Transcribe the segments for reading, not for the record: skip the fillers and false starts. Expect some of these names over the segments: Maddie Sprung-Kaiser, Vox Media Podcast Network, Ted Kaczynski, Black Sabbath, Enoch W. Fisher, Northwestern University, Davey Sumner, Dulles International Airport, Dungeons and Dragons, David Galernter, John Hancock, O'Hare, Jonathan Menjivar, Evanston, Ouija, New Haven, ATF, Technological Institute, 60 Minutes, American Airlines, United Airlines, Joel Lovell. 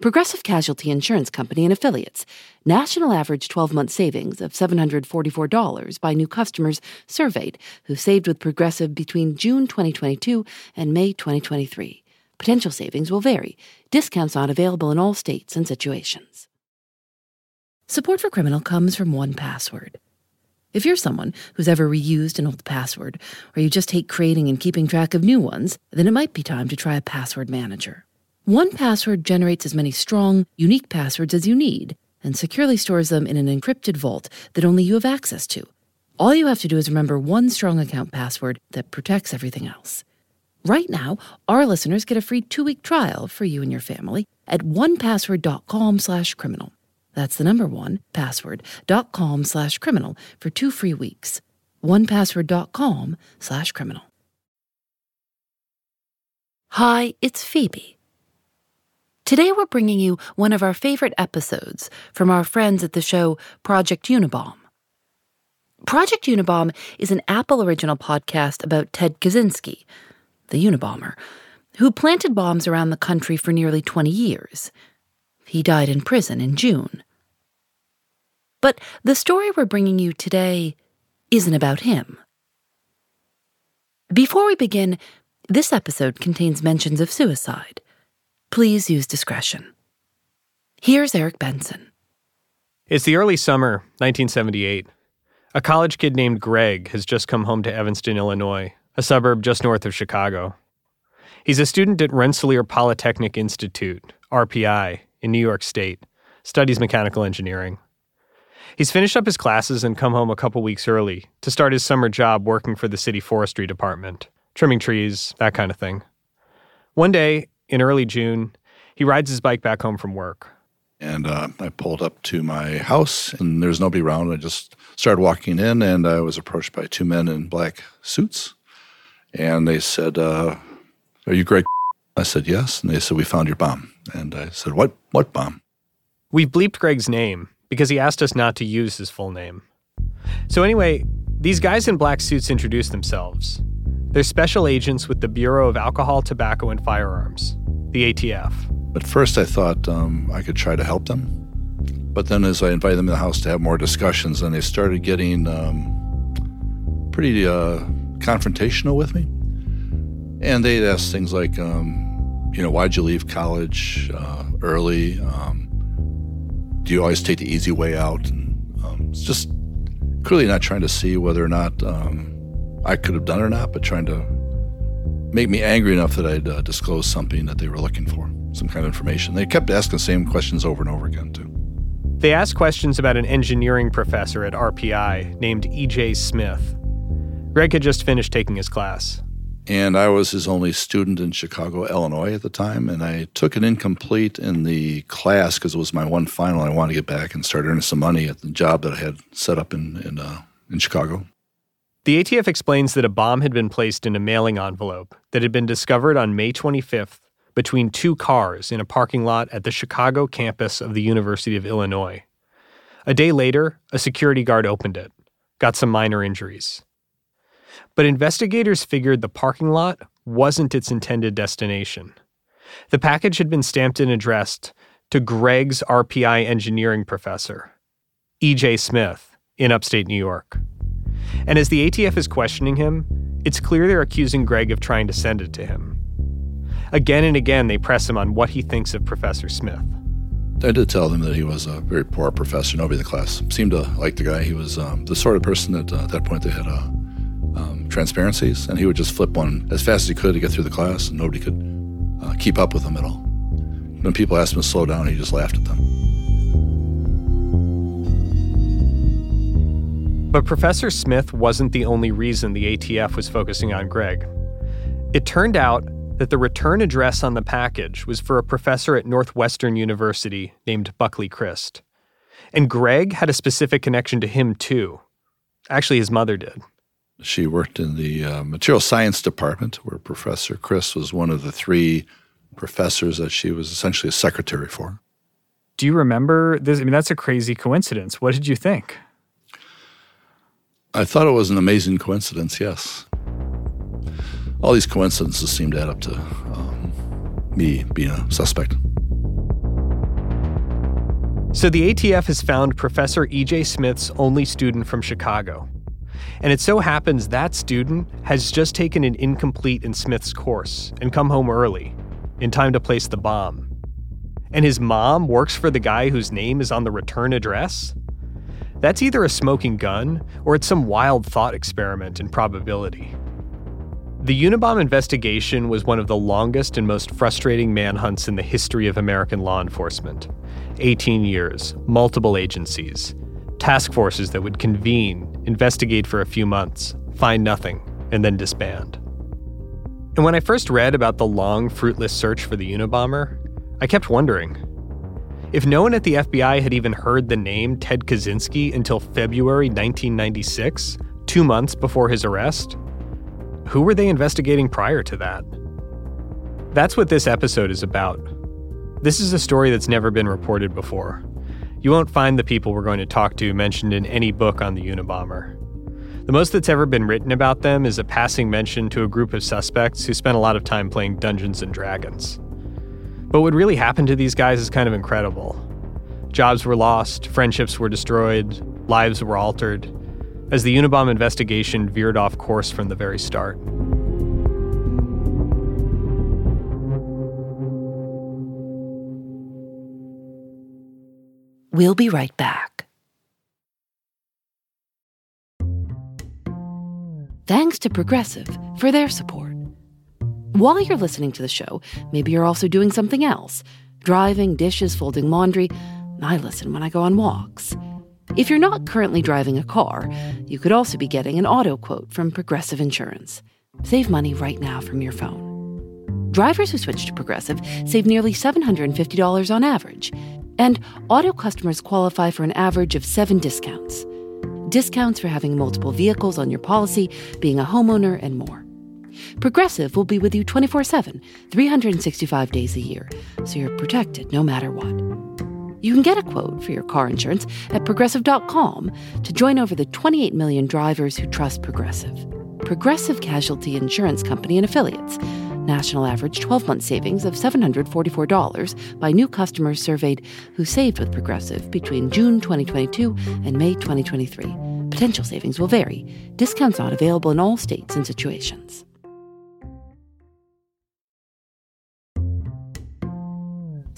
Progressive Casualty Insurance Company and Affiliates. National average 12-month savings of $744 by new customers surveyed who saved with Progressive between June 2022 and May 2023. Potential savings will vary. Discounts not available in all states and situations. Support for Criminal comes from 1Password. If you're someone who's ever reused an old password, or you just hate creating and keeping track of new ones, then it might be time to try a password manager. 1Password generates as many strong, unique passwords as you need and securely stores them in an encrypted vault that only you have access to. All you have to do is remember one strong account password that protects everything else. Right now, our listeners get a free 2-week trial for you and your family at 1password.com/criminal. That's the number 1password.com/criminal for 2 free weeks. 1password.com/criminal. Hi, it's Phoebe. Today we're bringing you one of our favorite episodes from our friends at the show Project Unabom. Project Unabom is an Apple original podcast about Ted Kaczynski, the Unabomber, who planted bombs around the country for nearly 20 years. He died in prison in June. But the story we're bringing you today isn't about him. Before we begin, this episode contains mentions of suicide. Please use discretion. Here's Eric Benson. It's the early summer, 1978. A college kid named Greg has just come home to Evanston, Illinois, a suburb just north of Chicago. He's a student at Rensselaer Polytechnic Institute, RPI, in New York State, studies mechanical engineering. He's finished up his classes and come home a couple weeks early to start his summer job working for the city forestry department, trimming trees, that kind of thing. One day, in early June, he rides his bike back home from work. And I pulled up to my house, and there was nobody around. I just started walking in, and I was approached by 2 men in black suits. And they said, are you Greg? I said, yes. And they said, we found your bomb. And I said, what bomb? We bleeped Greg's name because he asked us not to use his full name. So anyway, these guys in black suits introduced themselves. They're special agents with the Bureau of Alcohol, Tobacco, and Firearms, the ATF. At first I thought I could try to help them. But then as I invited them to the house to have more discussions, and they started getting pretty confrontational with me. And they'd ask things like, why'd you leave college early? Do you always take the easy way out? And it's just clearly not trying to see whether or not I could have done or not, but trying to make me angry enough that I'd disclose something that they were looking for, some kind of information. They kept asking the same questions over and over again, too. They asked questions about an engineering professor at RPI named E.J. Smith. Greg had just finished taking his class. And I was his only student in Chicago, Illinois at the time, and I took an incomplete in the class because it was my one final. I wanted to get back and start earning some money at the job that I had set up in Chicago. The ATF explains that a bomb had been placed in a mailing envelope that had been discovered on May 25th between 2 cars in a parking lot at the Chicago campus of the University of Illinois. A day later, a security guard opened it, got some minor injuries. But investigators figured the parking lot wasn't its intended destination. The package had been stamped and addressed to Greg's RPI engineering professor, E.J. Smith, in upstate New York. And as the ATF is questioning him, it's clear they're accusing Greg of trying to send it to him. Again and again, they press him on what he thinks of Professor Smith. I did tell them that he was a very poor professor. Nobody in the class seemed to like the guy. He was the sort of person that at that point they had transparencies, and he would just flip one as fast as he could to get through the class, and nobody could keep up with him at all. When people asked him to slow down, he just laughed at them. But Professor Smith wasn't the only reason the ATF was focusing on Greg. It turned out that the return address on the package was for a professor at Northwestern University named Buckley Crist. And Greg had a specific connection to him, too, Actually, his mother did. She worked in the material science department, where Professor Crist was one of the three professors that she was essentially a secretary for. Do you remember this? I mean, that's a crazy coincidence. What did you think? I thought it was an amazing coincidence, yes. All these coincidences seem to add up to me being a suspect. So the ATF has found Professor E.J. Smith's only student from Chicago. And it so happens that student has just taken an incomplete in Smith's course and come home early, in time to place the bomb. And his mom works for the guy whose name is on the return address? That's either a smoking gun or it's some wild thought experiment in probability. The Unabom investigation was one of the longest and most frustrating manhunts in the history of American law enforcement. 18 years, multiple agencies, task forces that would convene, investigate for a few months, find nothing, and then disband. And when I first read about the long, fruitless search for the Unabomber, I kept wondering, if no one at the FBI had even heard the name Ted Kaczynski until February 1996, 2 months before his arrest, who were they investigating prior to that? That's what this episode is about. This is a story that's never been reported before. You won't find the people we're going to talk to mentioned in any book on the Unabomber. The most that's ever been written about them is a passing mention to a group of suspects who spent a lot of time playing Dungeons and Dragons. But what really happened to these guys is kind of incredible. Jobs were lost, friendships were destroyed, lives were altered, as the Unabom investigation veered off course from the very start. We'll be right back. Thanks to Progressive for their support. While you're listening to the show, maybe you're also doing something else. Driving, dishes, folding laundry. I listen when I go on walks. If you're not currently driving a car, you could also be getting an auto quote from Progressive Insurance. Save money right now from your phone. Drivers who switch to Progressive save nearly $750 on average. And auto customers qualify for an average of 7 discounts. Discounts for having multiple vehicles on your policy, being a homeowner, and more. Progressive will be with you 24/7, 365 days a year, so you're protected no matter what. You can get a quote for your car insurance at Progressive.com to join over the 28 million drivers who trust Progressive. Progressive Casualty Insurance Company and Affiliates. National average 12-month savings of $744 by new customers surveyed who saved with Progressive between June 2022 and May 2023. Potential savings will vary. Discounts not available in all states and situations.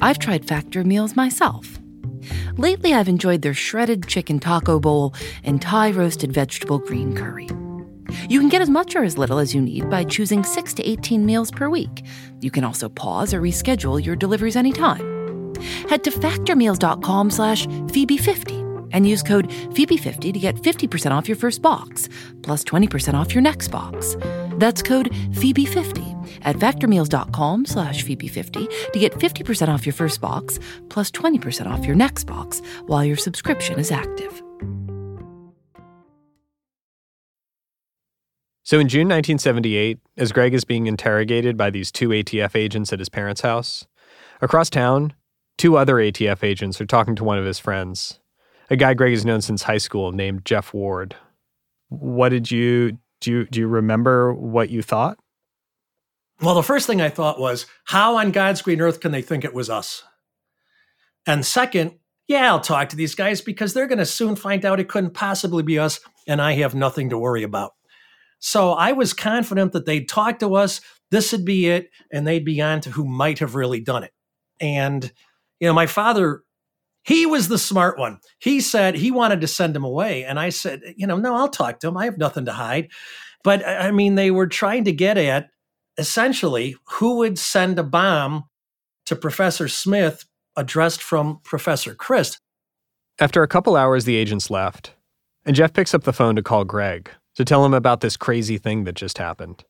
I've tried Factor meals myself. Lately, I've enjoyed their shredded chicken taco bowl and Thai roasted vegetable green curry. You can get as much or as little as you need by choosing 6 to 18 meals per week. You can also pause or reschedule your deliveries anytime. Head to factormeals.com/Phoebe50 and use code Phoebe50 to get 50% off your first box, plus 20% off your next box. That's code Phoebe50 at factormeals.com/Phoebe50 to get 50% off your first box, plus 20% off your next box while your subscription is active. So in June 1978, as Greg is being interrogated by these 2 ATF agents at his parents' house, across town, 2 other ATF agents are talking to one of his friends, a guy Greg has known since high school named Jeff Ward. What did you do you remember what you thought? Well, the first thing I thought was, how on God's green earth can they think it was us? And second, yeah, I'll talk to these guys because they're going to soon find out it couldn't possibly be us, and I have nothing to worry about. So I was confident that they'd talk to us, this would be it, and they'd be on to who might have really done it. And, you know, my father, He was the smart one. He said he wanted to send him away. And I said, no, I'll talk to him. I have nothing to hide. But I mean, they were trying to get at essentially who would send a bomb to Professor Smith addressed from Professor Crist. After a couple hours, the agents left. And Jeff picks up the phone to call Greg to tell him about this crazy thing that just happened.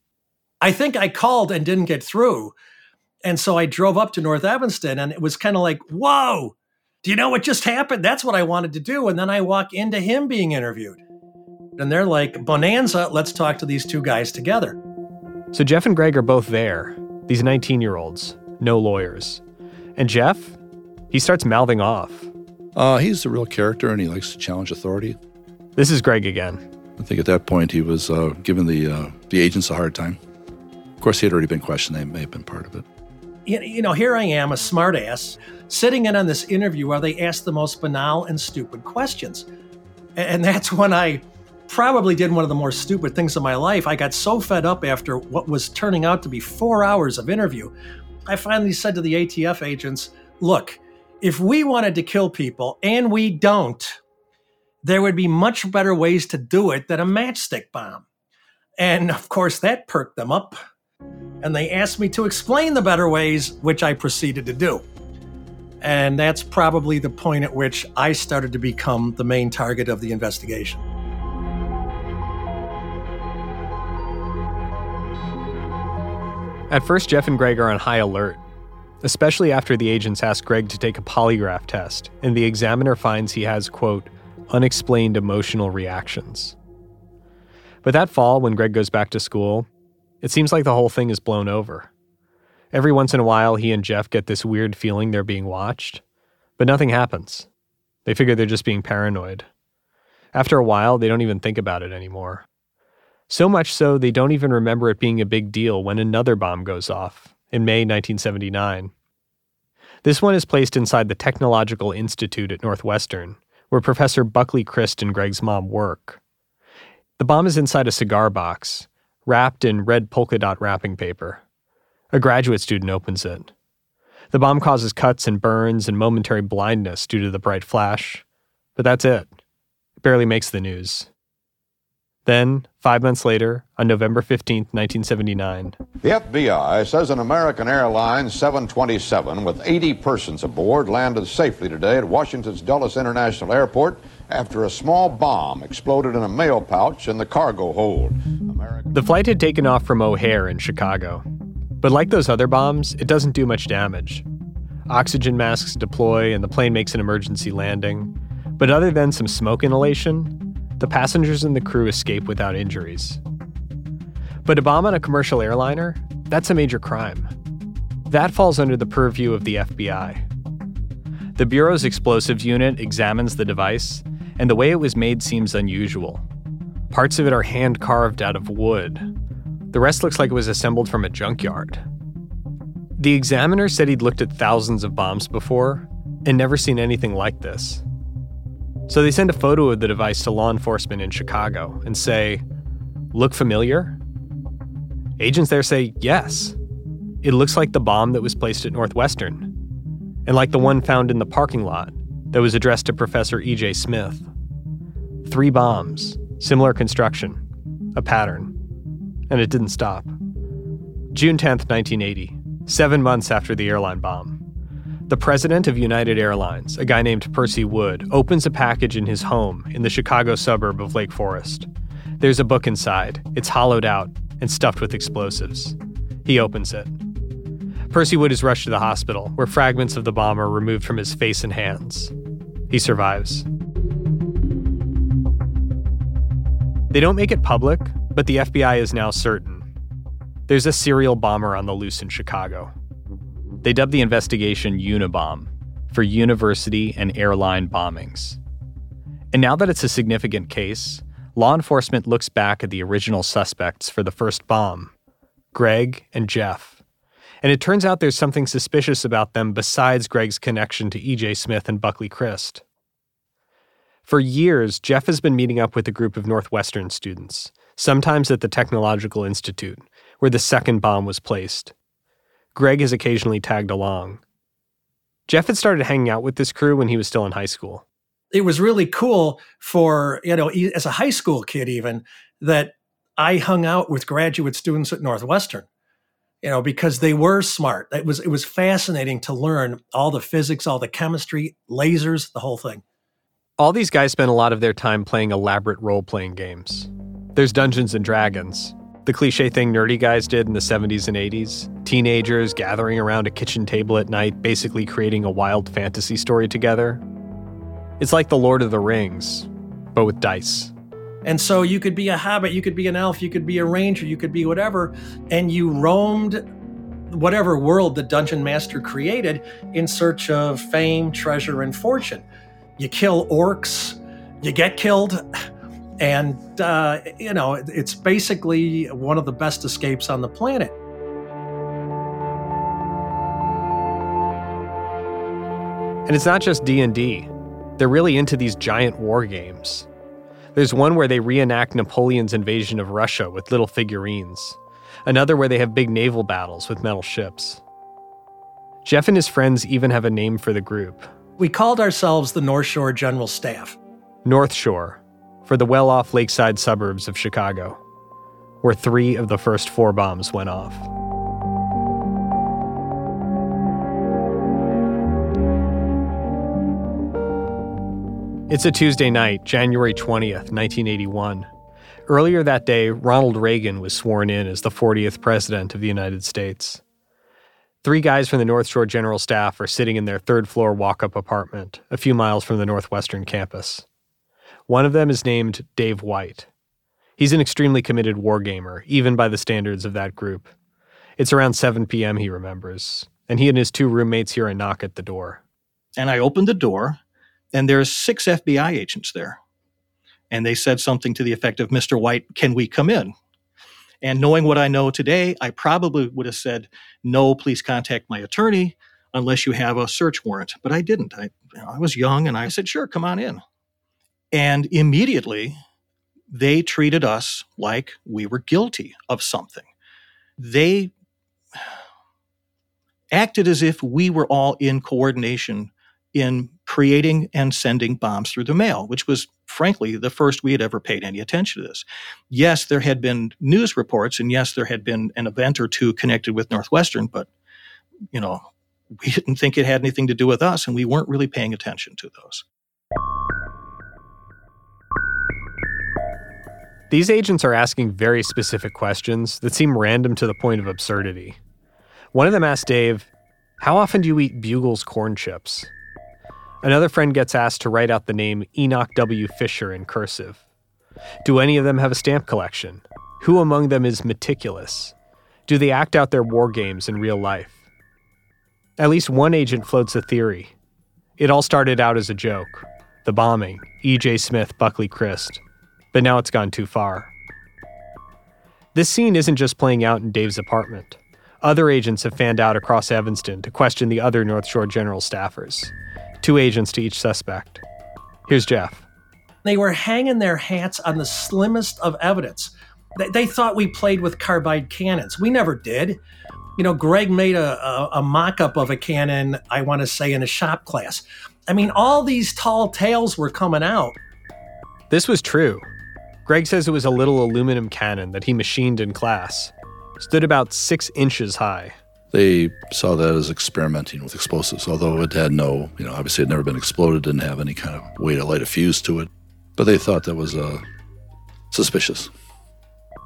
I think I called and didn't get through. And so I drove up to North Evanston and it was kind of like, whoa. Do you know what just happened? That's what I wanted to do. And then I walk into him being interviewed. And they're like, bonanza, let's talk to these two guys together. So Jeff and Greg are both there, these 19-year-olds, no lawyers. And Jeff, he starts mouthing off. He's a real character and he likes to challenge authority. This is Greg again. I think at that point he was giving the agents a hard time. Of course, he had already been questioned. They may have been part of it. Here I am, a smartass, sitting in on this interview where they asked the most banal and stupid questions. And that's when I probably did one of the more stupid things in my life. I got so fed up after what was turning out to be 4 hours of interview. I finally said to the ATF agents, look, if we wanted to kill people, and we don't, there would be much better ways to do it than a matchstick bomb. And of course, that perked them up. And they asked me to explain the better ways, which I proceeded to do. And that's probably the point at which I started to become the main target of the investigation. At first, Jeff and Greg are on high alert, especially after the agents ask Greg to take a polygraph test, and the examiner finds he has, quote, unexplained emotional reactions. But that fall, when Greg goes back to school, it seems like the whole thing is blown over. Every once in a while, he and Jeff get this weird feeling they're being watched, but nothing happens. They figure they're just being paranoid. After a while, they don't even think about it anymore. So much so, they don't even remember it being a big deal when another bomb goes off in May 1979. This one is placed inside the Technological Institute at Northwestern, where Professor Buckley Crist and Greg's mom work. The bomb is inside a cigar box, wrapped in red polka dot wrapping paper. A graduate student opens it. The bomb causes cuts and burns and momentary blindness due to the bright flash, but that's it. It barely makes the news. Then, 5 months later, on November 15th, 1979... The FBI says an American Airlines 727 with 80 persons aboard landed safely today at Washington's Dulles International Airport after a small bomb exploded in a mail pouch in the cargo hold. The flight had taken off from O'Hare in Chicago. But like those other bombs, it doesn't do much damage. Oxygen masks deploy and the plane makes an emergency landing. But other than some smoke inhalation, the passengers and the crew escape without injuries. But a bomb on a commercial airliner? That's a major crime. That falls under the purview of the FBI. The Bureau's explosives unit examines the device, and the way it was made seems unusual. Parts of it are hand-carved out of wood. The rest looks like it was assembled from a junkyard. The examiner said he'd looked at thousands of bombs before and never seen anything like this. So they send a photo of the device to law enforcement in Chicago and say, look familiar? Agents there say, yes. It looks like the bomb that was placed at Northwestern, and like the one found in the parking lot that was addressed to Professor E.J. Smith. 3 bombs, similar construction, a pattern. And it didn't stop. June 10th, 1980, 7 months after the airline bomb. The president of United Airlines, a guy named Percy Wood, opens a package in his home in the Chicago suburb of Lake Forest. There's a book inside. It's hollowed out and stuffed with explosives. He opens it. Percy Wood is rushed to the hospital, where fragments of the bomb are removed from his face and hands. He survives. They don't make it public, but the FBI is now certain. There's a serial bomber on the loose in Chicago. They dub the investigation Unabom, for university and airline bombings. And now that it's a significant case, law enforcement looks back at the original suspects for the first bomb, Greg and Jeff. And it turns out there's something suspicious about them besides Greg's connection to E.J. Smith and Buckley Crist. For years, Jeff has been meeting up with a group of Northwestern students, sometimes at the Technological Institute, where the second bomb was placed. Greg has occasionally tagged along. Jeff had started hanging out with this crew when he was still in high school. It was really cool for, you know, as a high school kid even, that I hung out with graduate students at Northwestern, you know, because they were smart. It was fascinating to learn all the physics, all the chemistry, lasers, the whole thing. All these guys spend a lot of their time playing elaborate role-playing games. There's Dungeons and Dragons, the cliche thing nerdy guys did in the 70s and 80s, teenagers gathering around a kitchen table at night, basically creating a wild fantasy story together. It's like The Lord of the Rings, but with dice. And so you could be a hobbit, you could be an elf, you could be a ranger, you could be whatever, and you roamed whatever world the dungeon master created in search of fame, treasure, and fortune. You kill orcs, you get killed, and, you know, it's basically one of the best escapes on the planet. And it's not just D&D. They're really into these giant war games. There's one where they reenact Napoleon's invasion of Russia with little figurines. Another where they have big naval battles with metal ships. Jeff and his friends even have a name for the group. We called ourselves the North Shore General Staff. North Shore, for the well-off lakeside suburbs of Chicago, where 3 of the first 4 bombs went off. It's a Tuesday night, January 20th, 1981. Earlier that day, Ronald Reagan was sworn in as the 40th president of the United States. 3 guys from the North Shore General Staff are sitting in their third-floor walk-up apartment, a few miles from the Northwestern campus. One of them is named Dave White. He's an extremely committed wargamer, even by the standards of that group. It's around 7 p.m., he remembers, and he and his 2 roommates hear a knock at the door. And I opened the door. And there's 6 FBI agents there. And they said something to the effect of, "Mr. White, can we come in?" And knowing what I know today, I probably would have said, "No, please contact my attorney unless you have a search warrant." But I didn't. I was young, and I said, "Sure, come on in." And immediately, they treated us like we were guilty of something. They acted as if we were all in coordination in creating and sending bombs through the mail, which was, frankly, the first we had ever paid any attention to this. Yes, there had been news reports, and yes, there had been an event or 2 connected with Northwestern, but, you know, we didn't think it had anything to do with us, and we weren't really paying attention to those. These agents are asking very specific questions that seem random to the point of absurdity. One of them asked Dave, "How often do you eat Bugle's corn chips?" Another friend gets asked to write out the name Enoch W. Fisher in cursive. Do any of them have a stamp collection? Who among them is meticulous? Do they act out their war games in real life? At least one agent floats a theory. It all started out as a joke. The bombing, E.J. Smith, Buckley Crist. But now it's gone too far. This scene isn't just playing out in Dave's apartment. Other agents have fanned out across Evanston to question the other North Shore General staffers. 2 agents to each suspect. Here's Jeff. They were hanging their hats on the slimmest of evidence. They thought we played with carbide cannons. We never did. You know, Greg made a mock-up of a cannon, I want to say, in a shop class. I mean, all these tall tales were coming out. This was true. Greg says it was a little aluminum cannon that he machined in class. Stood about 6 inches high. They saw that as experimenting with explosives, although it had no, you know, obviously it had never been exploded, didn't have any kind of way to light a fuse to it. But they thought that was suspicious.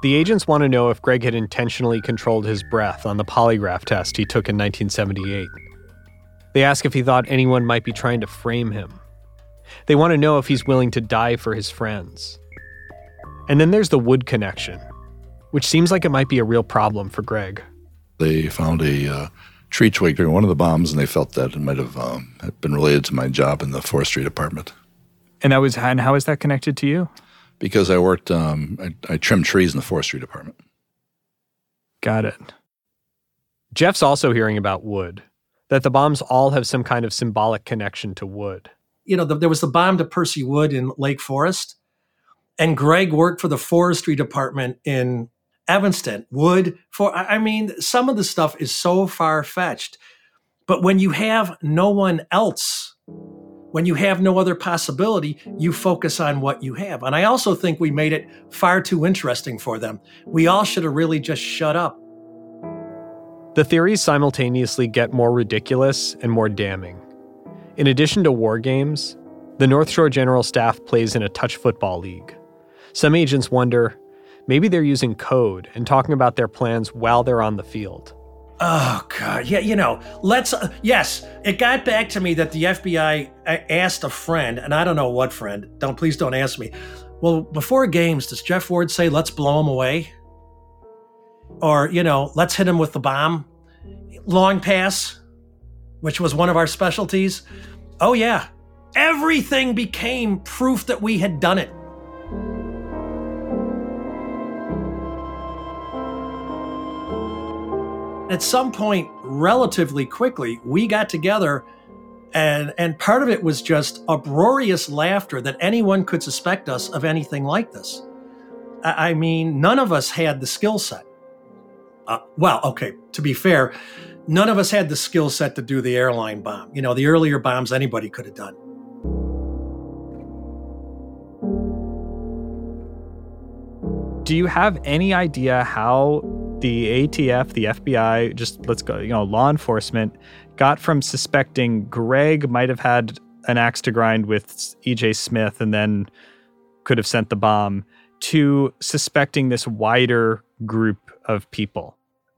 The agents want to know if Greg had intentionally controlled his breath on the polygraph test he took in 1978. They ask if he thought anyone might be trying to frame him. They want to know if he's willing to die for his friends. And then there's the Wood connection, which seems like it might be a real problem for Greg. They found a tree twig during one of the bombs, and they felt that it might have been related to my job in the forestry department. And how is that connected to you? Because I worked, I trimmed trees in the forestry department. Got it. Jeff's also hearing about wood, that the bombs all have some kind of symbolic connection to wood. You know, there was the bomb to Percy Wood in Lake Forest, and Greg worked for the forestry department in Evanston. Wood, I mean, some of the stuff is so far-fetched, But when you have no one else, when you have no other possibility, you focus on what you have. And I also think we made it far too interesting for them. We all should have really just shut up. The theories simultaneously get more ridiculous and more damning. In addition to war games, the North Shore General Staff plays in a touch football league. Some agents wonder, maybe they're using code and talking about their plans while they're on the field. Oh, God. Yeah, you know, yes, it got back to me that the FBI asked a friend, and I don't know what friend. Please don't ask me. Well, before games, does Jeff Ward say, let's blow him away? Or, you know, let's hit him with the bomb? Long pass, which was one of our specialties. Oh, yeah. Everything became proof that we had done it. At some point, relatively quickly, we got together, and part of it was just uproarious laughter that anyone could suspect us of anything like this. I mean, none of us had the skill set. To be fair, none of us had the skill set to do the airline bomb. You know, the earlier bombs anybody could have done. Do you have any idea how the ATF, the FBI, law enforcement, got from suspecting Greg might have had an axe to grind with E.J. Smith and then could have sent the bomb to suspecting this wider group of people?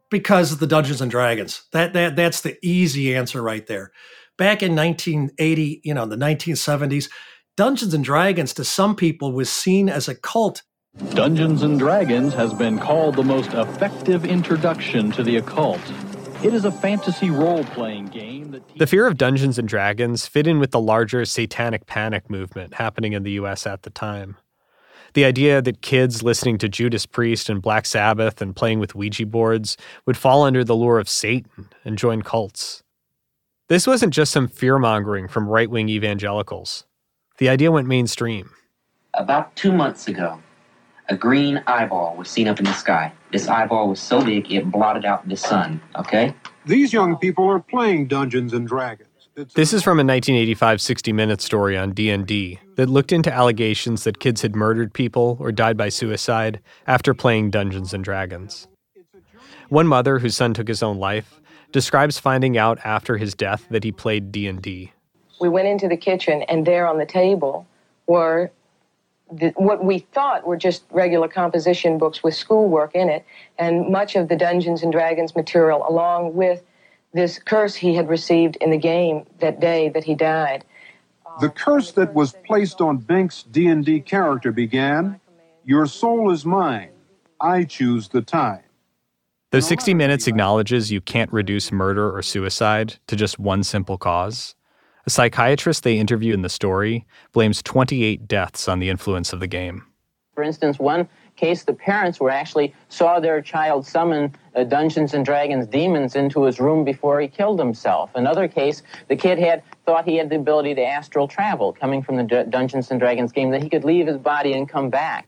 Because of the Dungeons and Dragons. That's the easy answer right there. Back in 1980, the 1970s, Dungeons and Dragons to some people was seen as a cult. Dungeons and Dragons has been called the most effective introduction to the occult. It is a fantasy role-playing game that... The fear of Dungeons and Dragons fit in with the larger satanic panic movement happening in the U.S. at the time. The idea that kids listening to Judas Priest and Black Sabbath and playing with Ouija boards would fall under the lure of Satan and join cults. This wasn't just some fear-mongering from right-wing evangelicals. The idea went mainstream. About 2 months ago, a green eyeball was seen up in the sky. This eyeball was so big, it blotted out the sun, okay? These young people are playing Dungeons and Dragons. This is from a 1985 60 Minutes story on D&D that looked into allegations that kids had murdered people or died by suicide after playing Dungeons and Dragons. One mother, whose son took his own life, describes finding out after his death that he played D&D. We went into the kitchen, and there on the table were... what we thought were just regular composition books with schoolwork in it, and much of the Dungeons and Dragons material, along with this curse he had received in the game that day that he died. The curse that was placed on Bink's D&D character began, "Your soul is mine. I choose the time." Though 60 Minutes acknowledges you can't reduce murder or suicide to just one simple cause, a psychiatrist they interview in the story blames 28 deaths on the influence of the game. For instance, one case, the parents were actually saw their child summon Dungeons and Dragons demons into his room before he killed himself. Another case, the kid had thought he had the ability to astral travel, coming from the Dungeons and Dragons game, that he could leave his body and come back.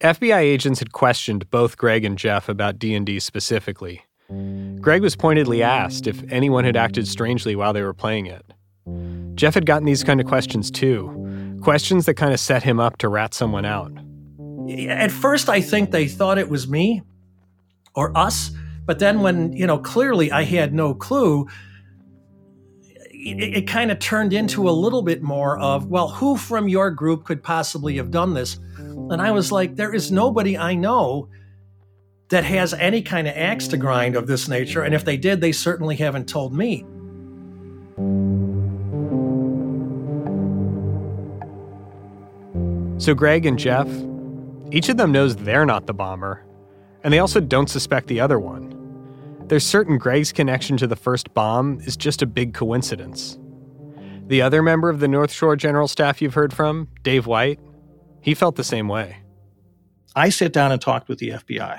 FBI agents had questioned both Greg and Jeff about D&D specifically. Greg was pointedly asked if anyone had acted strangely while they were playing it. Jeff had gotten these kind of questions too, questions that kind of set him up to rat someone out. At first, I think they thought it was me or us, but then when, clearly I had no clue, it kind of turned into a little bit more of, well, who from your group could possibly have done this? And I was like, there is nobody I know that has any kind of axe to grind of this nature, and if they did, they certainly haven't told me. So Greg and Jeff, each of them knows they're not the bomber, and they also don't suspect the other one. They're certain Greg's connection to the first bomb is just a big coincidence. The other member of the North Shore General Staff you've heard from, Dave White, he felt the same way. I sat down and talked with the FBI,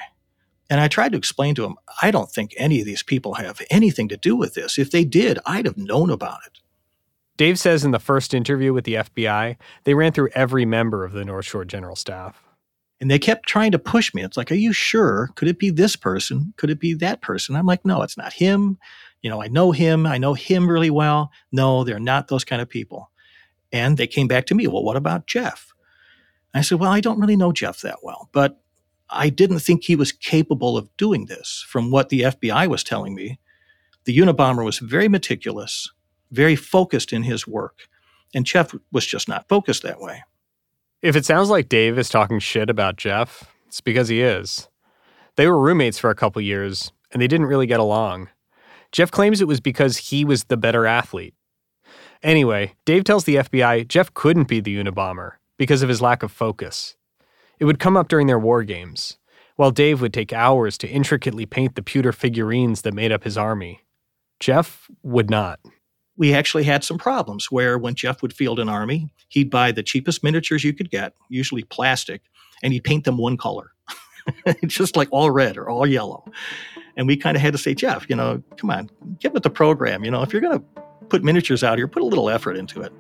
and I tried to explain to him, I don't think any of these people have anything to do with this. If they did, I'd have known about it. Dave says in the first interview with the FBI, they ran through every member of the North Shore General Staff. And they kept trying to push me. It's like, are you sure? Could it be this person? Could it be that person? I'm like, no, it's not him. you know, I know him really well. No, they're not those kind of people. And they came back to me, well, what about Jeff? And I said, well, I don't really know Jeff that well, but I didn't think he was capable of doing this from what the FBI was telling me. The Unabomber was very meticulous, very focused in his work, and Jeff was just not focused that way. If it sounds like Dave is talking shit about Jeff, it's because he is. They were roommates for a couple years, and they didn't really get along. Jeff claims it was because he was the better athlete. Anyway, Dave tells the FBI Jeff couldn't be the Unabomber because of his lack of focus. It would come up during their war games, while Dave would take hours to intricately paint the pewter figurines that made up his army. Jeff would not. We actually had some problems where when Jeff would field an army, he'd buy the cheapest miniatures you could get, usually plastic, and he'd paint them one color, just like all red or all yellow. And we kind of had to say, Jeff, you know, come on, get with the program. You know, if you're going to put miniatures out here, put a little effort into it.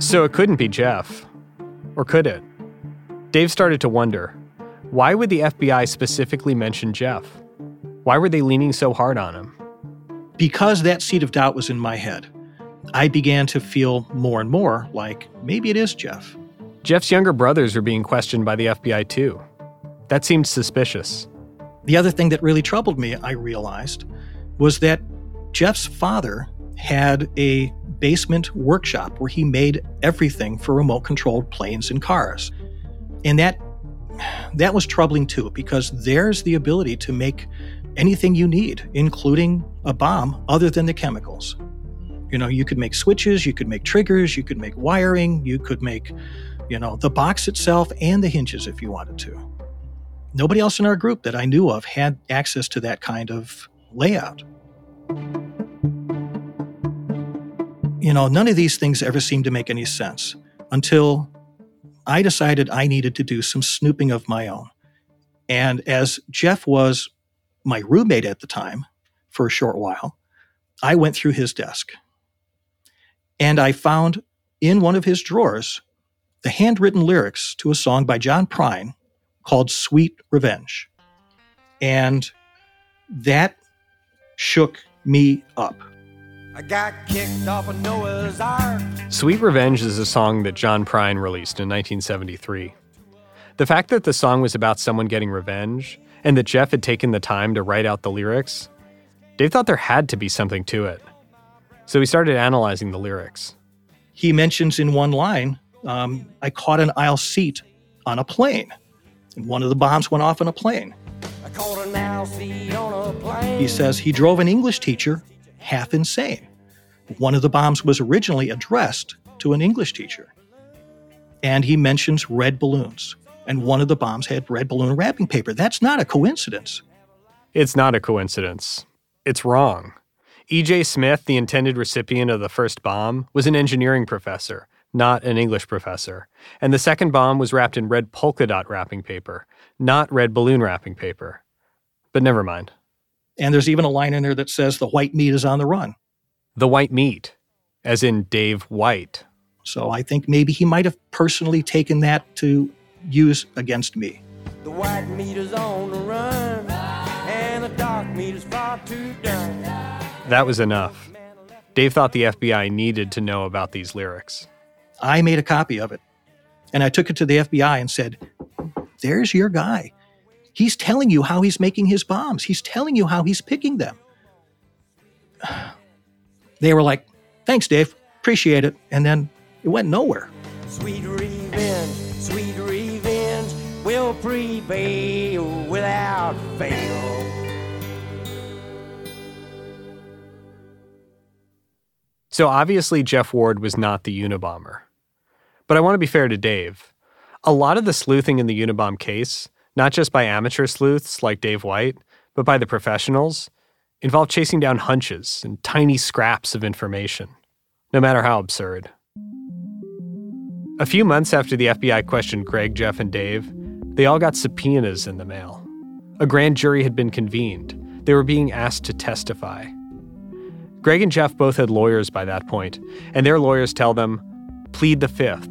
So it couldn't be Jeff. Or could it? Dave started to wonder, why would the FBI specifically mention Jeff? Why were they leaning so hard on him? Because that seed of doubt was in my head, I began to feel more and more like maybe it is Jeff. Jeff's younger brothers were being questioned by the FBI too. That seemed suspicious. The other thing that really troubled me, I realized, was that Jeff's father had a basement workshop where he made everything for remote-controlled planes and cars. And that was troubling too, because there's the ability to make anything you need, including a bomb other than the chemicals. You know, you could make switches, you could make triggers, you could make wiring, you could make, you know, the box itself and the hinges if you wanted to. Nobody else in our group that I knew of had access to that kind of layout. You know, none of these things ever seemed to make any sense until I decided I needed to do some snooping of my own. And as Jeff was my roommate at the time, for a short while, I went through his desk. And I found in one of his drawers the handwritten lyrics to a song by John Prine called Sweet Revenge. And that shook me up. I got kicked off of Noah's Ark. Sweet Revenge is a song that John Prine released in 1973. The fact that the song was about someone getting revenge and that Jeff had taken the time to write out the lyrics, Dave thought there had to be something to it. So he started analyzing the lyrics. He mentions in one line, I caught an aisle seat on a plane. And one of the bombs went off on a plane. I caught an aisle seat on a plane. He says he drove an English teacher half insane. One of the bombs was originally addressed to an English teacher. And he mentions red balloons. And one of the bombs had red balloon wrapping paper. That's not a coincidence. It's not a coincidence. It's wrong. E.J. Smith, the intended recipient of the first bomb, was an engineering professor, not an English professor. And the second bomb was wrapped in red polka dot wrapping paper, not red balloon wrapping paper. But never mind. And there's even a line in there that says the white meat is on the run. The white meat, as in Dave White. So I think maybe he might have personally taken that to use against me. The white meat is on the run, and the dark meat is far too done. That was enough. Dave thought the FBI needed to know about these lyrics. I made a copy of it, and I took it to the FBI and said, there's your guy. He's telling you how he's making his bombs. He's telling you how he's picking them. They were like, thanks, Dave. Appreciate it. And then it went nowhere. Sweet revenge, sweet revenge, will prevail without fail. So obviously Jeff Ward was not the Unabomber. But I want to be fair to Dave. A lot of the sleuthing in the Unabom case, not just by amateur sleuths like Dave White, but by the professionals, involved chasing down hunches and tiny scraps of information, no matter how absurd. A few months after the FBI questioned Greg, Jeff, and Dave, they all got subpoenas in the mail. A grand jury had been convened. They were being asked to testify. Greg and Jeff both had lawyers by that point, and their lawyers tell them, plead the fifth.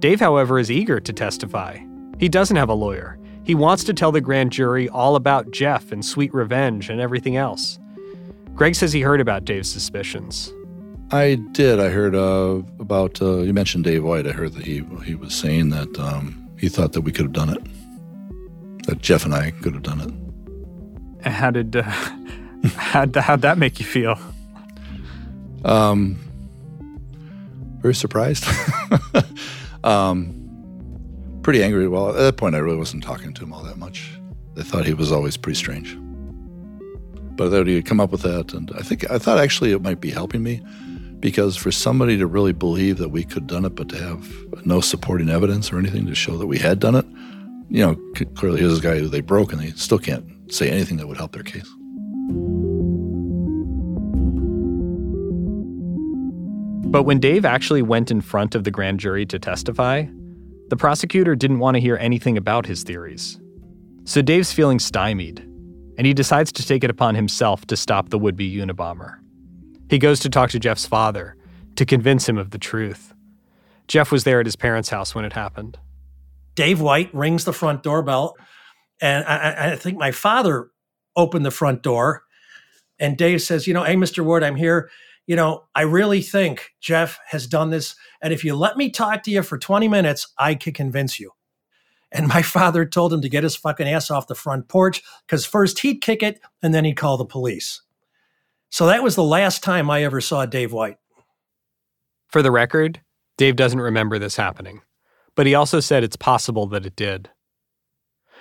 Dave, however, is eager to testify. He doesn't have a lawyer. He wants to tell the grand jury all about Jeff and Sweet Revenge and everything else. Greg says he heard about Dave's suspicions. I did. I heard about, you mentioned Dave White. I heard that he was saying that he thought that we could have done it, that Jeff and I could have done it. And how did how'd that make you feel? Very surprised. Pretty angry. Well, at that point, I really wasn't talking to him all that much. I thought he was always pretty strange. But I thought he would come up with that, and I thought actually it might be helping me, because for somebody to really believe that we could have done it, but to have no supporting evidence or anything to show that we had done it, you know, clearly here's a guy who they broke, and they still can't say anything that would help their case. But when Dave actually went in front of the grand jury to testify, the prosecutor didn't want to hear anything about his theories. So Dave's feeling stymied, and he decides to take it upon himself to stop the would-be Unabomber. He goes to talk to Jeff's father to convince him of the truth. Jeff was there at his parents' house when it happened. Dave White rings the front doorbell, and I think my father opened the front door, and Dave says, you know, hey, Mr. Ward, I'm here. You know, I really think Jeff has done this. And if you let me talk to you for 20 minutes, I could convince you. And my father told him to get his fucking ass off the front porch, because first he'd kick it and then he'd call the police. So that was the last time I ever saw Dave White. For the record, Dave doesn't remember this happening, but he also said it's possible that it did.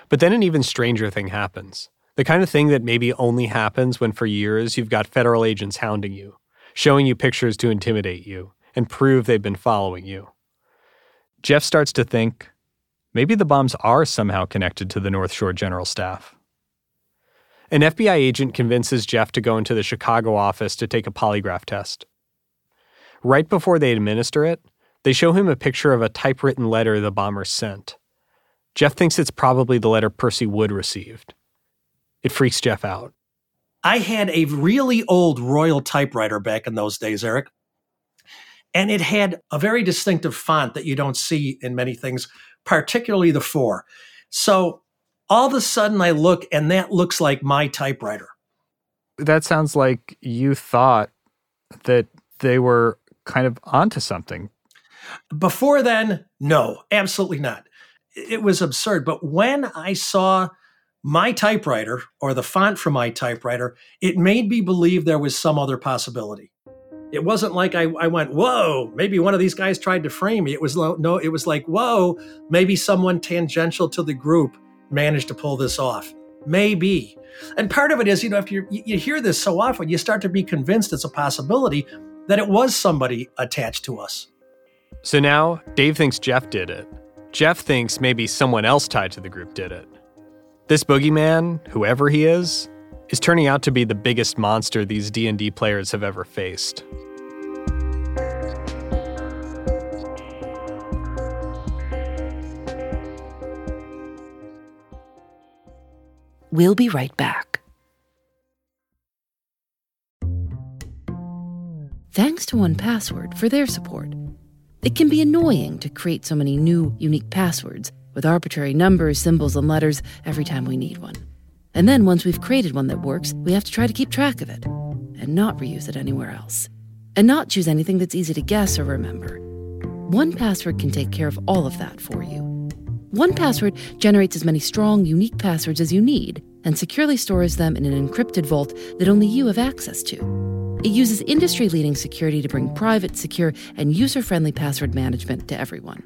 But then an even stranger thing happens, the kind of thing that maybe only happens when for years you've got federal agents hounding you, showing you pictures to intimidate you and prove they've been following you. Jeff starts to think, maybe the bombs are somehow connected to the North Shore General Staff. An FBI agent convinces Jeff to go into the Chicago office to take a polygraph test. Right before they administer it, they show him a picture of a typewritten letter the bomber sent. Jeff thinks it's probably the letter Percy Wood received. It freaks Jeff out. I had a really old Royal typewriter back in those days, Eric, and it had a very distinctive font that you don't see in many things, particularly the four. So all of a sudden I look, and that looks like my typewriter. That sounds like you thought that they were kind of onto something. Before then, no, absolutely not. It was absurd. But when I saw my typewriter, or the font from my typewriter, it made me believe there was some other possibility. It wasn't like I went, whoa, maybe one of these guys tried to frame me. It was like, whoa, maybe someone tangential to the group managed to pull this off. Maybe. And part of it is, you know, if you hear this so often, you start to be convinced it's a possibility that it was somebody attached to us. So now Dave thinks Jeff did it. Jeff thinks maybe someone else tied to the group did it. This boogeyman, whoever he is turning out to be the biggest monster these D&D players have ever faced. We'll be right back. Thanks to 1Password for their support. It can be annoying to create so many new, unique passwords with arbitrary numbers, symbols, and letters every time we need one. And then once we've created one that works, we have to try to keep track of it and not reuse it anywhere else. And not choose anything that's easy to guess or remember. 1Password can take care of all of that for you. 1Password generates as many strong, unique passwords as you need and securely stores them in an encrypted vault that only you have access to. It uses industry-leading security to bring private, secure, and user-friendly password management to everyone.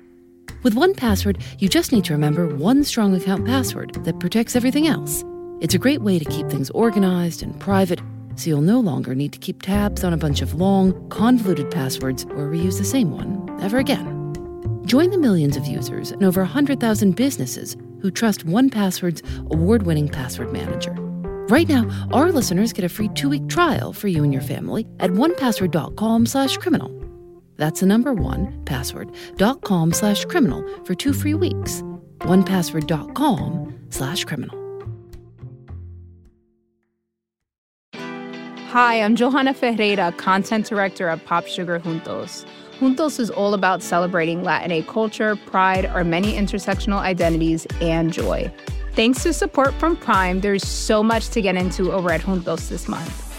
With 1Password, you just need to remember one strong account password that protects everything else. It's a great way to keep things organized and private, so you'll no longer need to keep tabs on a bunch of long, convoluted passwords or reuse the same one ever again. Join the millions of users and over 100,000 businesses who trust 1Password's award-winning password manager. Right now, our listeners get a free 2-week trial for you and your family at 1password.com/criminal. That's the number 1password.com/criminal for 2 free weeks. 1password.com/criminal. Hi, I'm Johanna Ferreira, content director at Pop Sugar Juntos. Juntos is all about celebrating Latinx culture, pride, our many intersectional identities, and joy. Thanks to support from Prime, there's so much to get into over at Juntos this month.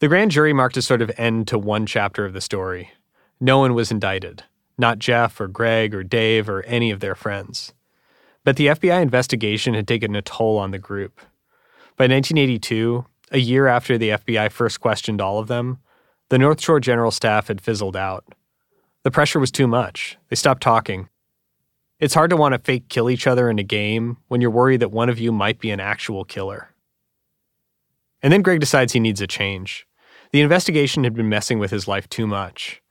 The grand jury marked a sort of end to one chapter of the story. No one was indicted. Not Jeff or Greg or Dave or any of their friends. But the FBI investigation had taken a toll on the group. By 1982, a year after the FBI first questioned all of them, the North Shore General Staff had fizzled out. The pressure was too much. They stopped talking. It's hard to want to fake kill each other in a game when you're worried that one of you might be an actual killer. And then Greg decides he needs a change. The investigation had been messing with his life too much.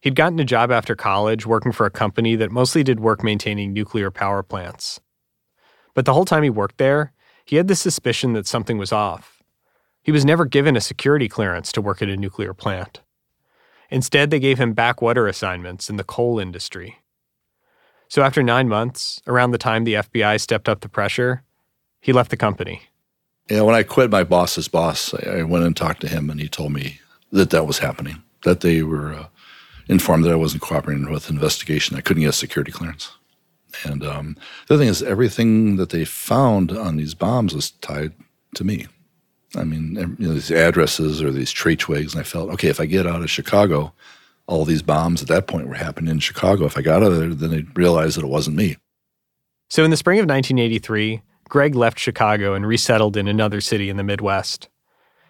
He'd gotten a job after college working for a company that mostly did work maintaining nuclear power plants. But the whole time he worked there, he had the suspicion that something was off. He was never given a security clearance to work at a nuclear plant. Instead, they gave him backwater assignments in the coal industry. So after 9 months, around the time the FBI stepped up the pressure, he left the company. You know, when I quit my boss's boss, I went and talked to him, and he told me that was happening, that they were informed that I wasn't cooperating with the investigation. I couldn't get a security clearance. And the other thing is, everything that they found on these bombs was tied to me. I mean, these addresses or these trachewags, and I felt, okay, if I get out of Chicago, all these bombs at that point were happening in Chicago. If I got out of there, then they'd realize that it wasn't me. So in the spring of 1983, Greg left Chicago and resettled in another city in the Midwest.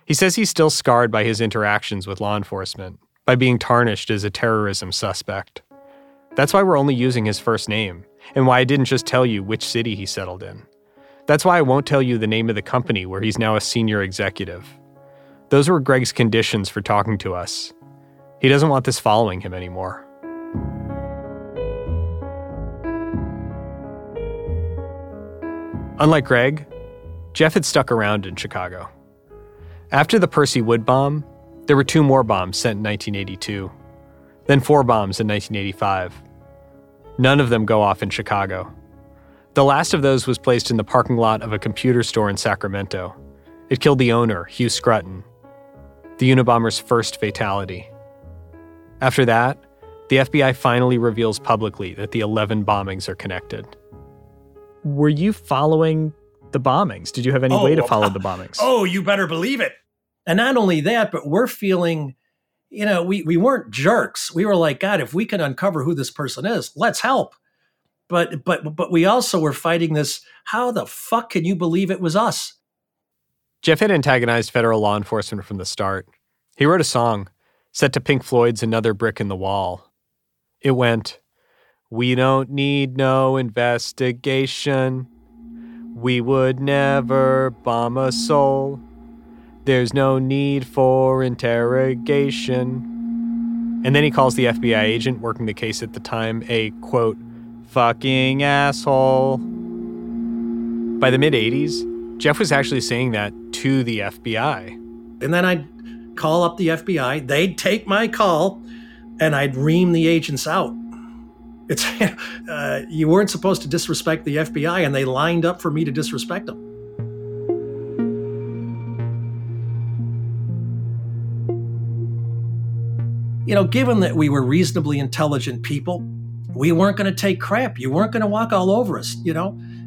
He says he's still scarred by his interactions with law enforcement, by being tarnished as a terrorism suspect. That's why we're only using his first name, and why I didn't just tell you which city he settled in. That's why I won't tell you the name of the company where he's now a senior executive. Those were Greg's conditions for talking to us. He doesn't want this following him anymore. Unlike Greg, Jeff had stuck around in Chicago. After the Percy Wood bomb, there were 2 more bombs sent in 1982, then 4 bombs in 1985. None of them go off in Chicago. The last of those was placed in the parking lot of a computer store in Sacramento. It killed the owner, Hugh Scruton, the Unabomber's first fatality. After that, the FBI finally reveals publicly that the 11 bombings are connected. Were you following the bombings? Did you have any way to follow the bombings? Oh, you better believe it. And not only that, but we're feeling, we weren't jerks. We were like, God, if we can uncover who this person is, let's help. But we also were fighting this, how the fuck can you believe it was us? Jeff had antagonized federal law enforcement from the start. He wrote a song set to Pink Floyd's Another Brick in the Wall. It went, "We don't need no investigation. We would never bomb a soul. There's no need for interrogation." And then he calls the FBI agent working the case at the time a, quote, "fucking asshole." By the mid-'80s, Jeff was actually saying that to the FBI. And then I'd call up the FBI, they'd take my call, and I'd ream the agents out. It's you weren't supposed to disrespect the FBI, and they lined up for me to disrespect them. Given that we were reasonably intelligent people, we weren't going to take crap. You weren't going to walk all over us, If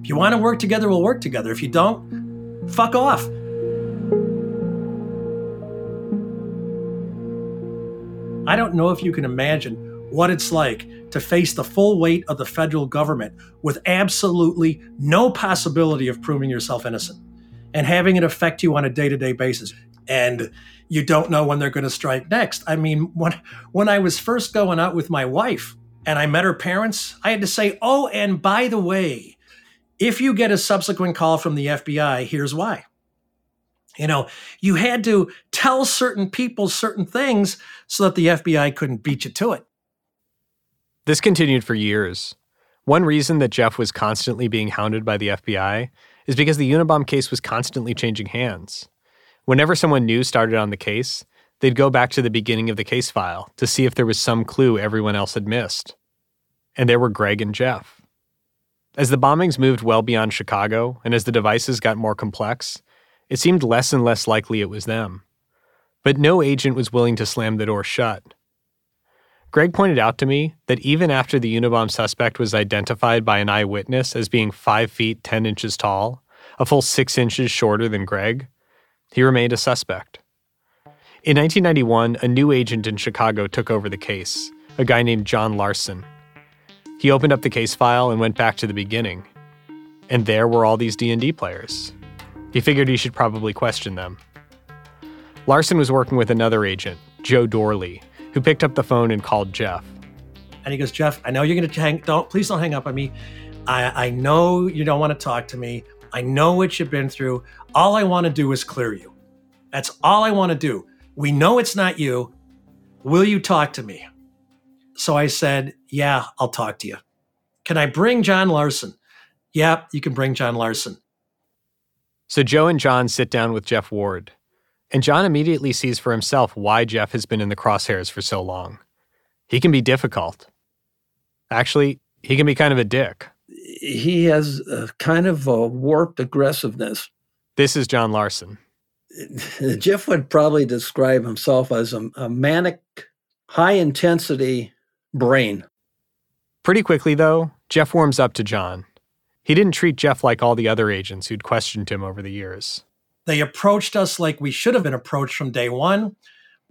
you want to work together, we'll work together. If you don't, fuck off. I don't know if you can imagine what it's like to face the full weight of the federal government with absolutely no possibility of proving yourself innocent and having it affect you on a day-to-day basis. And you don't know when they're going to strike next. I mean, when I was first going out with my wife and I met her parents, I had to say, oh, and by the way, if you get a subsequent call from the FBI, here's why. You had to tell certain people certain things so that the FBI couldn't beat you to it. This continued for years. One reason that Jeff was constantly being hounded by the FBI is because the Unabom case was constantly changing hands. Whenever someone new started on the case, they'd go back to the beginning of the case file to see if there was some clue everyone else had missed. And there were Greg and Jeff. As the bombings moved well beyond Chicago and as the devices got more complex, it seemed less and less likely it was them. But no agent was willing to slam the door shut. Greg pointed out to me that even after the Unabom suspect was identified by an eyewitness as being 5 feet 10 inches tall, a full 6 inches shorter than Greg, he remained a suspect. In 1991, a new agent in Chicago took over the case, a guy named John Larson. He opened up the case file and went back to the beginning. And there were all these D&D players. He figured he should probably question them. Larson was working with another agent, Joe Dorley, who picked up the phone and called Jeff. And he goes, "Jeff, I know you're going to please don't hang up on me. I know you don't want to talk to me. I know what you've been through. All I want to do is clear you. That's all I want to do. We know it's not you. Will you talk to me?" So I said, "Yeah, I'll talk to you." "Can I bring John Larson?" "Yeah, you can bring John Larson." So Joe and John sit down with Jeff Ward. And John immediately sees for himself why Jeff has been in the crosshairs for so long. He can be difficult. Actually, he can be kind of a dick. He has a kind of a warped aggressiveness. This is John Larson. Jeff would probably describe himself as a manic, high-intensity brain. Pretty quickly, though, Jeff warms up to John. He didn't treat Jeff like all the other agents who'd questioned him over the years. They approached us like we should have been approached from day one.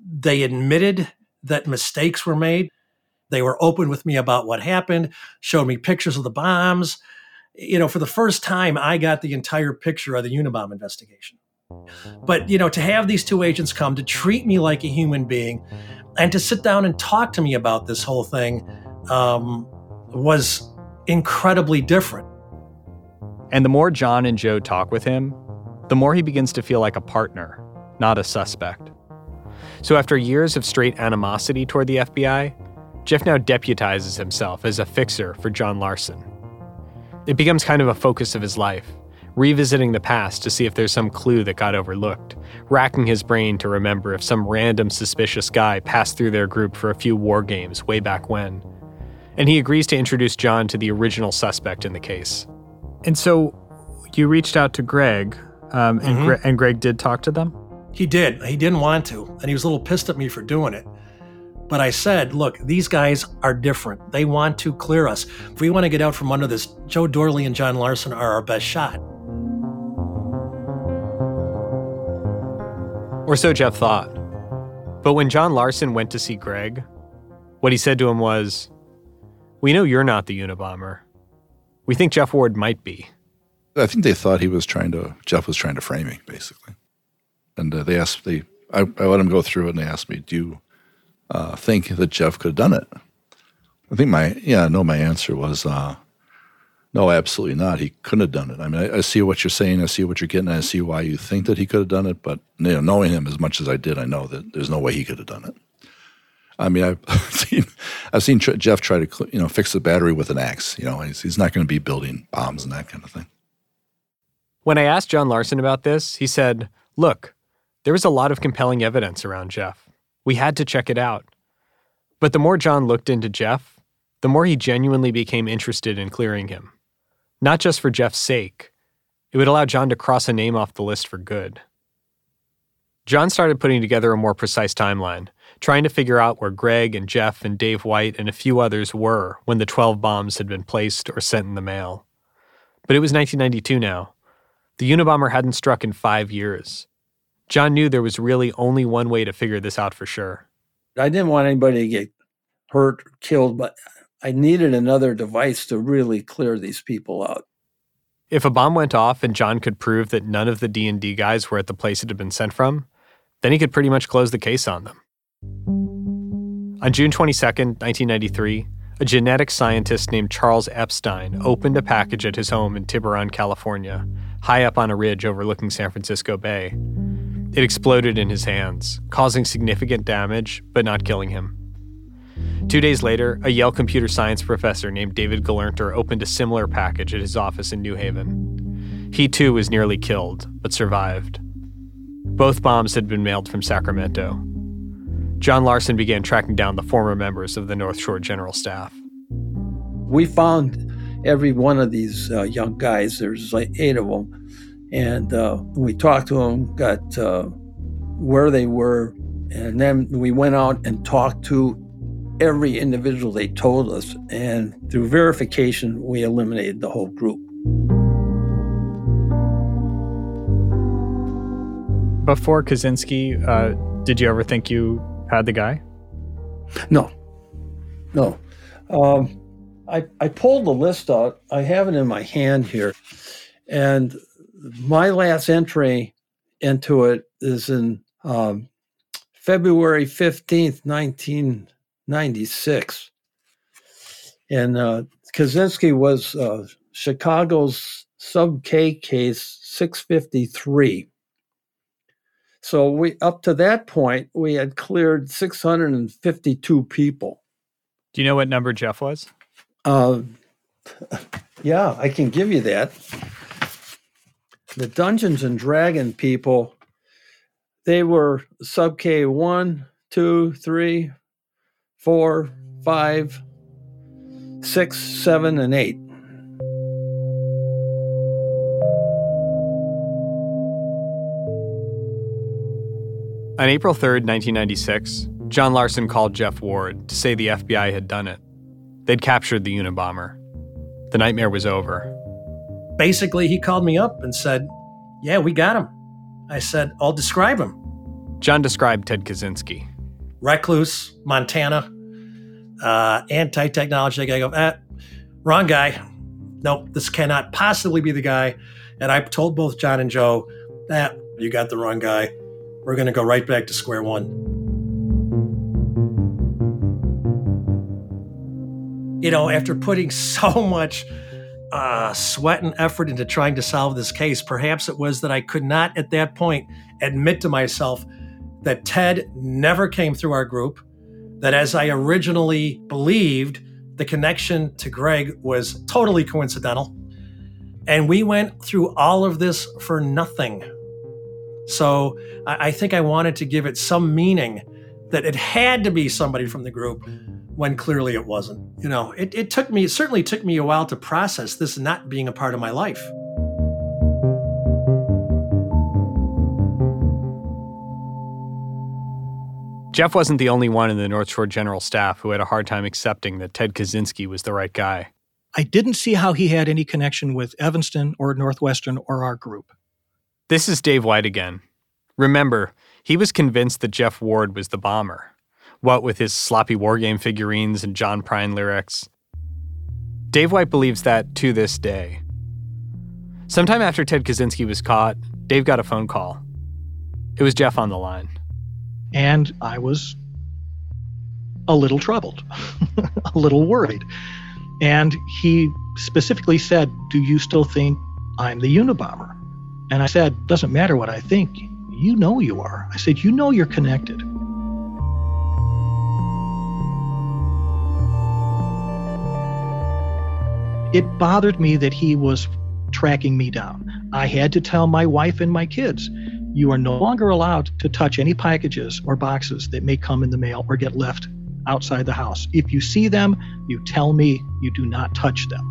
They admitted that mistakes were made. They were open with me about what happened, showed me pictures of the bombs. You know, for the first time, I got the entire picture of the Unabom investigation. But, you know, to have these two agents come to treat me like a human being and to sit down and talk to me about this whole thing was incredibly different. And the more John and Joe talk with him, the more he begins to feel like a partner, not a suspect. So after years of straight animosity toward the FBI, Jeff now deputizes himself as a fixer for John Larson. It becomes kind of a focus of his life, revisiting the past to see if there's some clue that got overlooked, racking his brain to remember if some random suspicious guy passed through their group for a few war games way back when. And he agrees to introduce John to the original suspect in the case. And so you reached out to Greg, mm-hmm. And Greg did talk to them? He did. He didn't want to, and he was a little pissed at me for doing it. But I said, look, these guys are different. They want to clear us. If we want to get out from under this, Joe Dorley and John Larson are our best shot. Or so Jeff thought. But when John Larson went to see Greg, what he said to him was, "We know you're not the Unabomber. We think Jeff Ward might be." I think they thought Jeff was trying to frame me, basically. And I let him go through it, and they asked me, "Do you think that Jeff could have done it?" I think my answer was, no, absolutely not. He couldn't have done it. I mean, I see what you're saying. I see what you're getting. I see why you think that he could have done it. But you know, knowing him as much as I did, I know that there's no way he could have done it. I mean, I've seen Jeff try to fix the battery with an axe. You know, he's not going to be building bombs and that kind of thing. When I asked John Larson about this, he said, "Look, there was a lot of compelling evidence around Jeff. We had to check it out." But the more John looked into Jeff, the more he genuinely became interested in clearing him. Not just for Jeff's sake. It would allow John to cross a name off the list for good. John started putting together a more precise timeline, trying to figure out where Greg and Jeff and Dave White and a few others were when the 12 bombs had been placed or sent in the mail. But it was 1992 now. The Unabomber hadn't struck in 5 years. John knew there was really only one way to figure this out for sure. I didn't want anybody to get hurt or killed, but I needed another device to really clear these people out. If a bomb went off and John could prove that none of the D&D guys were at the place it had been sent from, then he could pretty much close the case on them. On June 22nd, 1993, a genetic scientist named Charles Epstein opened a package at his home in Tiburon, California, high up on a ridge overlooking San Francisco Bay. It exploded in his hands, causing significant damage, but not killing him. 2 days later, a Yale computer science professor named David Galernter opened a similar package at his office in New Haven. He too was nearly killed, but survived. Both bombs had been mailed from Sacramento. John Larson began tracking down the former members of the North Shore General Staff. We found every one of these young guys. There's like 8 of them. And we talked to them, got where they were, and then we went out and talked to every individual they told us, and through verification, we eliminated the whole group. Before Kaczynski, did you ever think you had the guy? No. I pulled the list out. I have it in my hand here. And my last entry into it is in February 15th, 1996. And Kaczynski was Chicago's sub-K case 653. So up to that point, we had cleared 652 people. Do you know what number Jeff was? Yeah, I can give you that. The Dungeons and Dragons people, they were sub-K 1, 2, 3, 4, 5, 6, 7, and 8. On April 3rd, 1996, John Larson called Jeff Ward to say the FBI had done it. They'd captured the Unabomber. The nightmare was over. Basically, he called me up and said, yeah, we got him. I said, I'll describe him. John described Ted Kaczynski. Recluse, Montana, anti-technology. I go, wrong guy. Nope, this cannot possibly be the guy. And I told both John and Joe, you got the wrong guy. We're going to go right back to square one. You know, after putting so much sweat and effort into trying to solve this case, perhaps it was that I could not at that point admit to myself that Ted never came through our group, that as I originally believed, the connection to Greg was totally coincidental. And we went through all of this for nothing. So I think I wanted to give it some meaning that it had to be somebody from the group when clearly it wasn't. You know, it certainly took me a while to process this not being a part of my life. Jeff wasn't the only one in the North Shore General Staff who had a hard time accepting that Ted Kaczynski was the right guy. I didn't see how he had any connection with Evanston or Northwestern or our group. This is Dave White again. Remember, he was convinced that Jeff Ward was the bomber. What with his sloppy wargame figurines and John Prine lyrics. Dave White believes that to this day. Sometime after Ted Kaczynski was caught, Dave got a phone call. It was Jeff on the line. And I was a little troubled, a little worried. And he specifically said, do you still think I'm the Unabomber? And I said, doesn't matter what I think, you know you are. I said, you know you're connected. It bothered me that he was tracking me down. I had to tell my wife and my kids, you are no longer allowed to touch any packages or boxes that may come in the mail or get left outside the house. If you see them, you tell me, you do not touch them.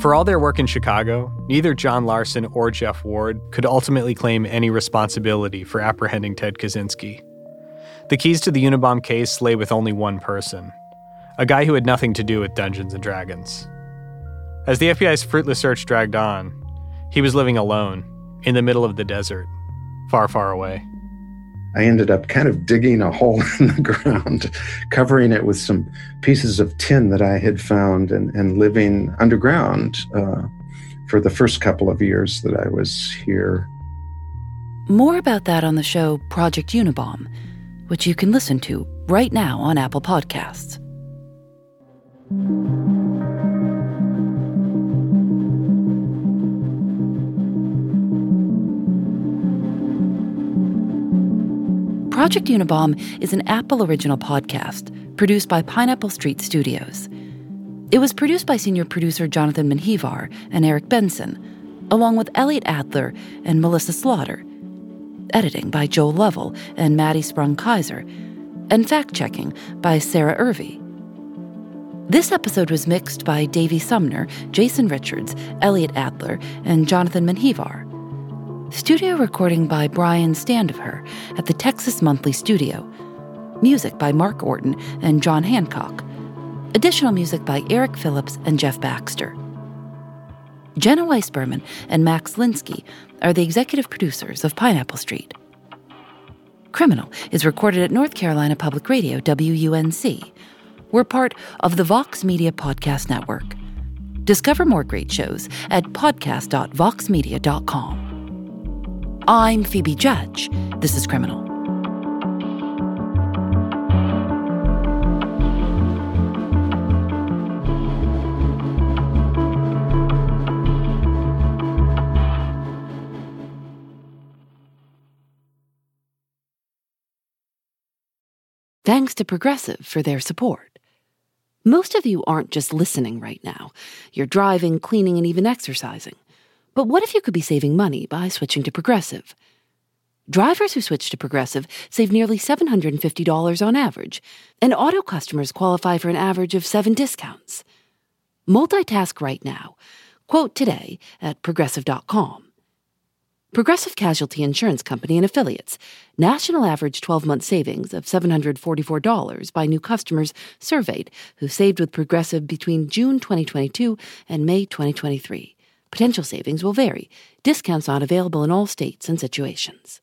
For all their work in Chicago, neither John Larson or Jeff Ward could ultimately claim any responsibility for apprehending Ted Kaczynski. The keys to the Unabom case lay with only one person, a guy who had nothing to do with Dungeons and Dragons. As the FBI's fruitless search dragged on, he was living alone, in the middle of the desert, far, far away. I ended up kind of digging a hole in the ground, covering it with some pieces of tin that I had found and living underground for the first couple of years that I was here. More about that on the show Project Unabom, which you can listen to right now on Apple Podcasts. Project Unabom is an Apple original podcast produced by Pineapple Street Studios. It was produced by senior producer Jonathan Menjivar and Eric Benson, along with Elliot Adler and Melissa Slaughter. Editing by Joel Lovell and Maddie Sprung-Kaiser, and fact-checking by Sarah Irvey. This episode was mixed by Davey Sumner, Jason Richards, Elliot Adler, and Jonathan Menjivar. Studio recording by Brian Standifer at the Texas Monthly Studio. Music by Mark Orton and John Hancock. Additional music by Eric Phillips and Jeff Baxter. Jenna Weisberman and Max Linsky are the executive producers of Pineapple Street. Criminal is recorded at North Carolina Public Radio, WUNC. We're part of the Vox Media Podcast Network. Discover more great shows at podcast.voxmedia.com. I'm Phoebe Judge. This is Criminal. Thanks to Progressive for their support. Most of you aren't just listening right now. You're driving, cleaning, and even exercising. But what if you could be saving money by switching to Progressive? Drivers who switch to Progressive save nearly $750 on average, and auto customers qualify for an average of 7 discounts. Multitask right now. Quote today at progressive.com. Progressive Casualty Insurance Company and Affiliates. National average 12-month savings of $744 by new customers surveyed who saved with Progressive between June 2022 and May 2023. Potential savings will vary. Discounts not available in all states and situations.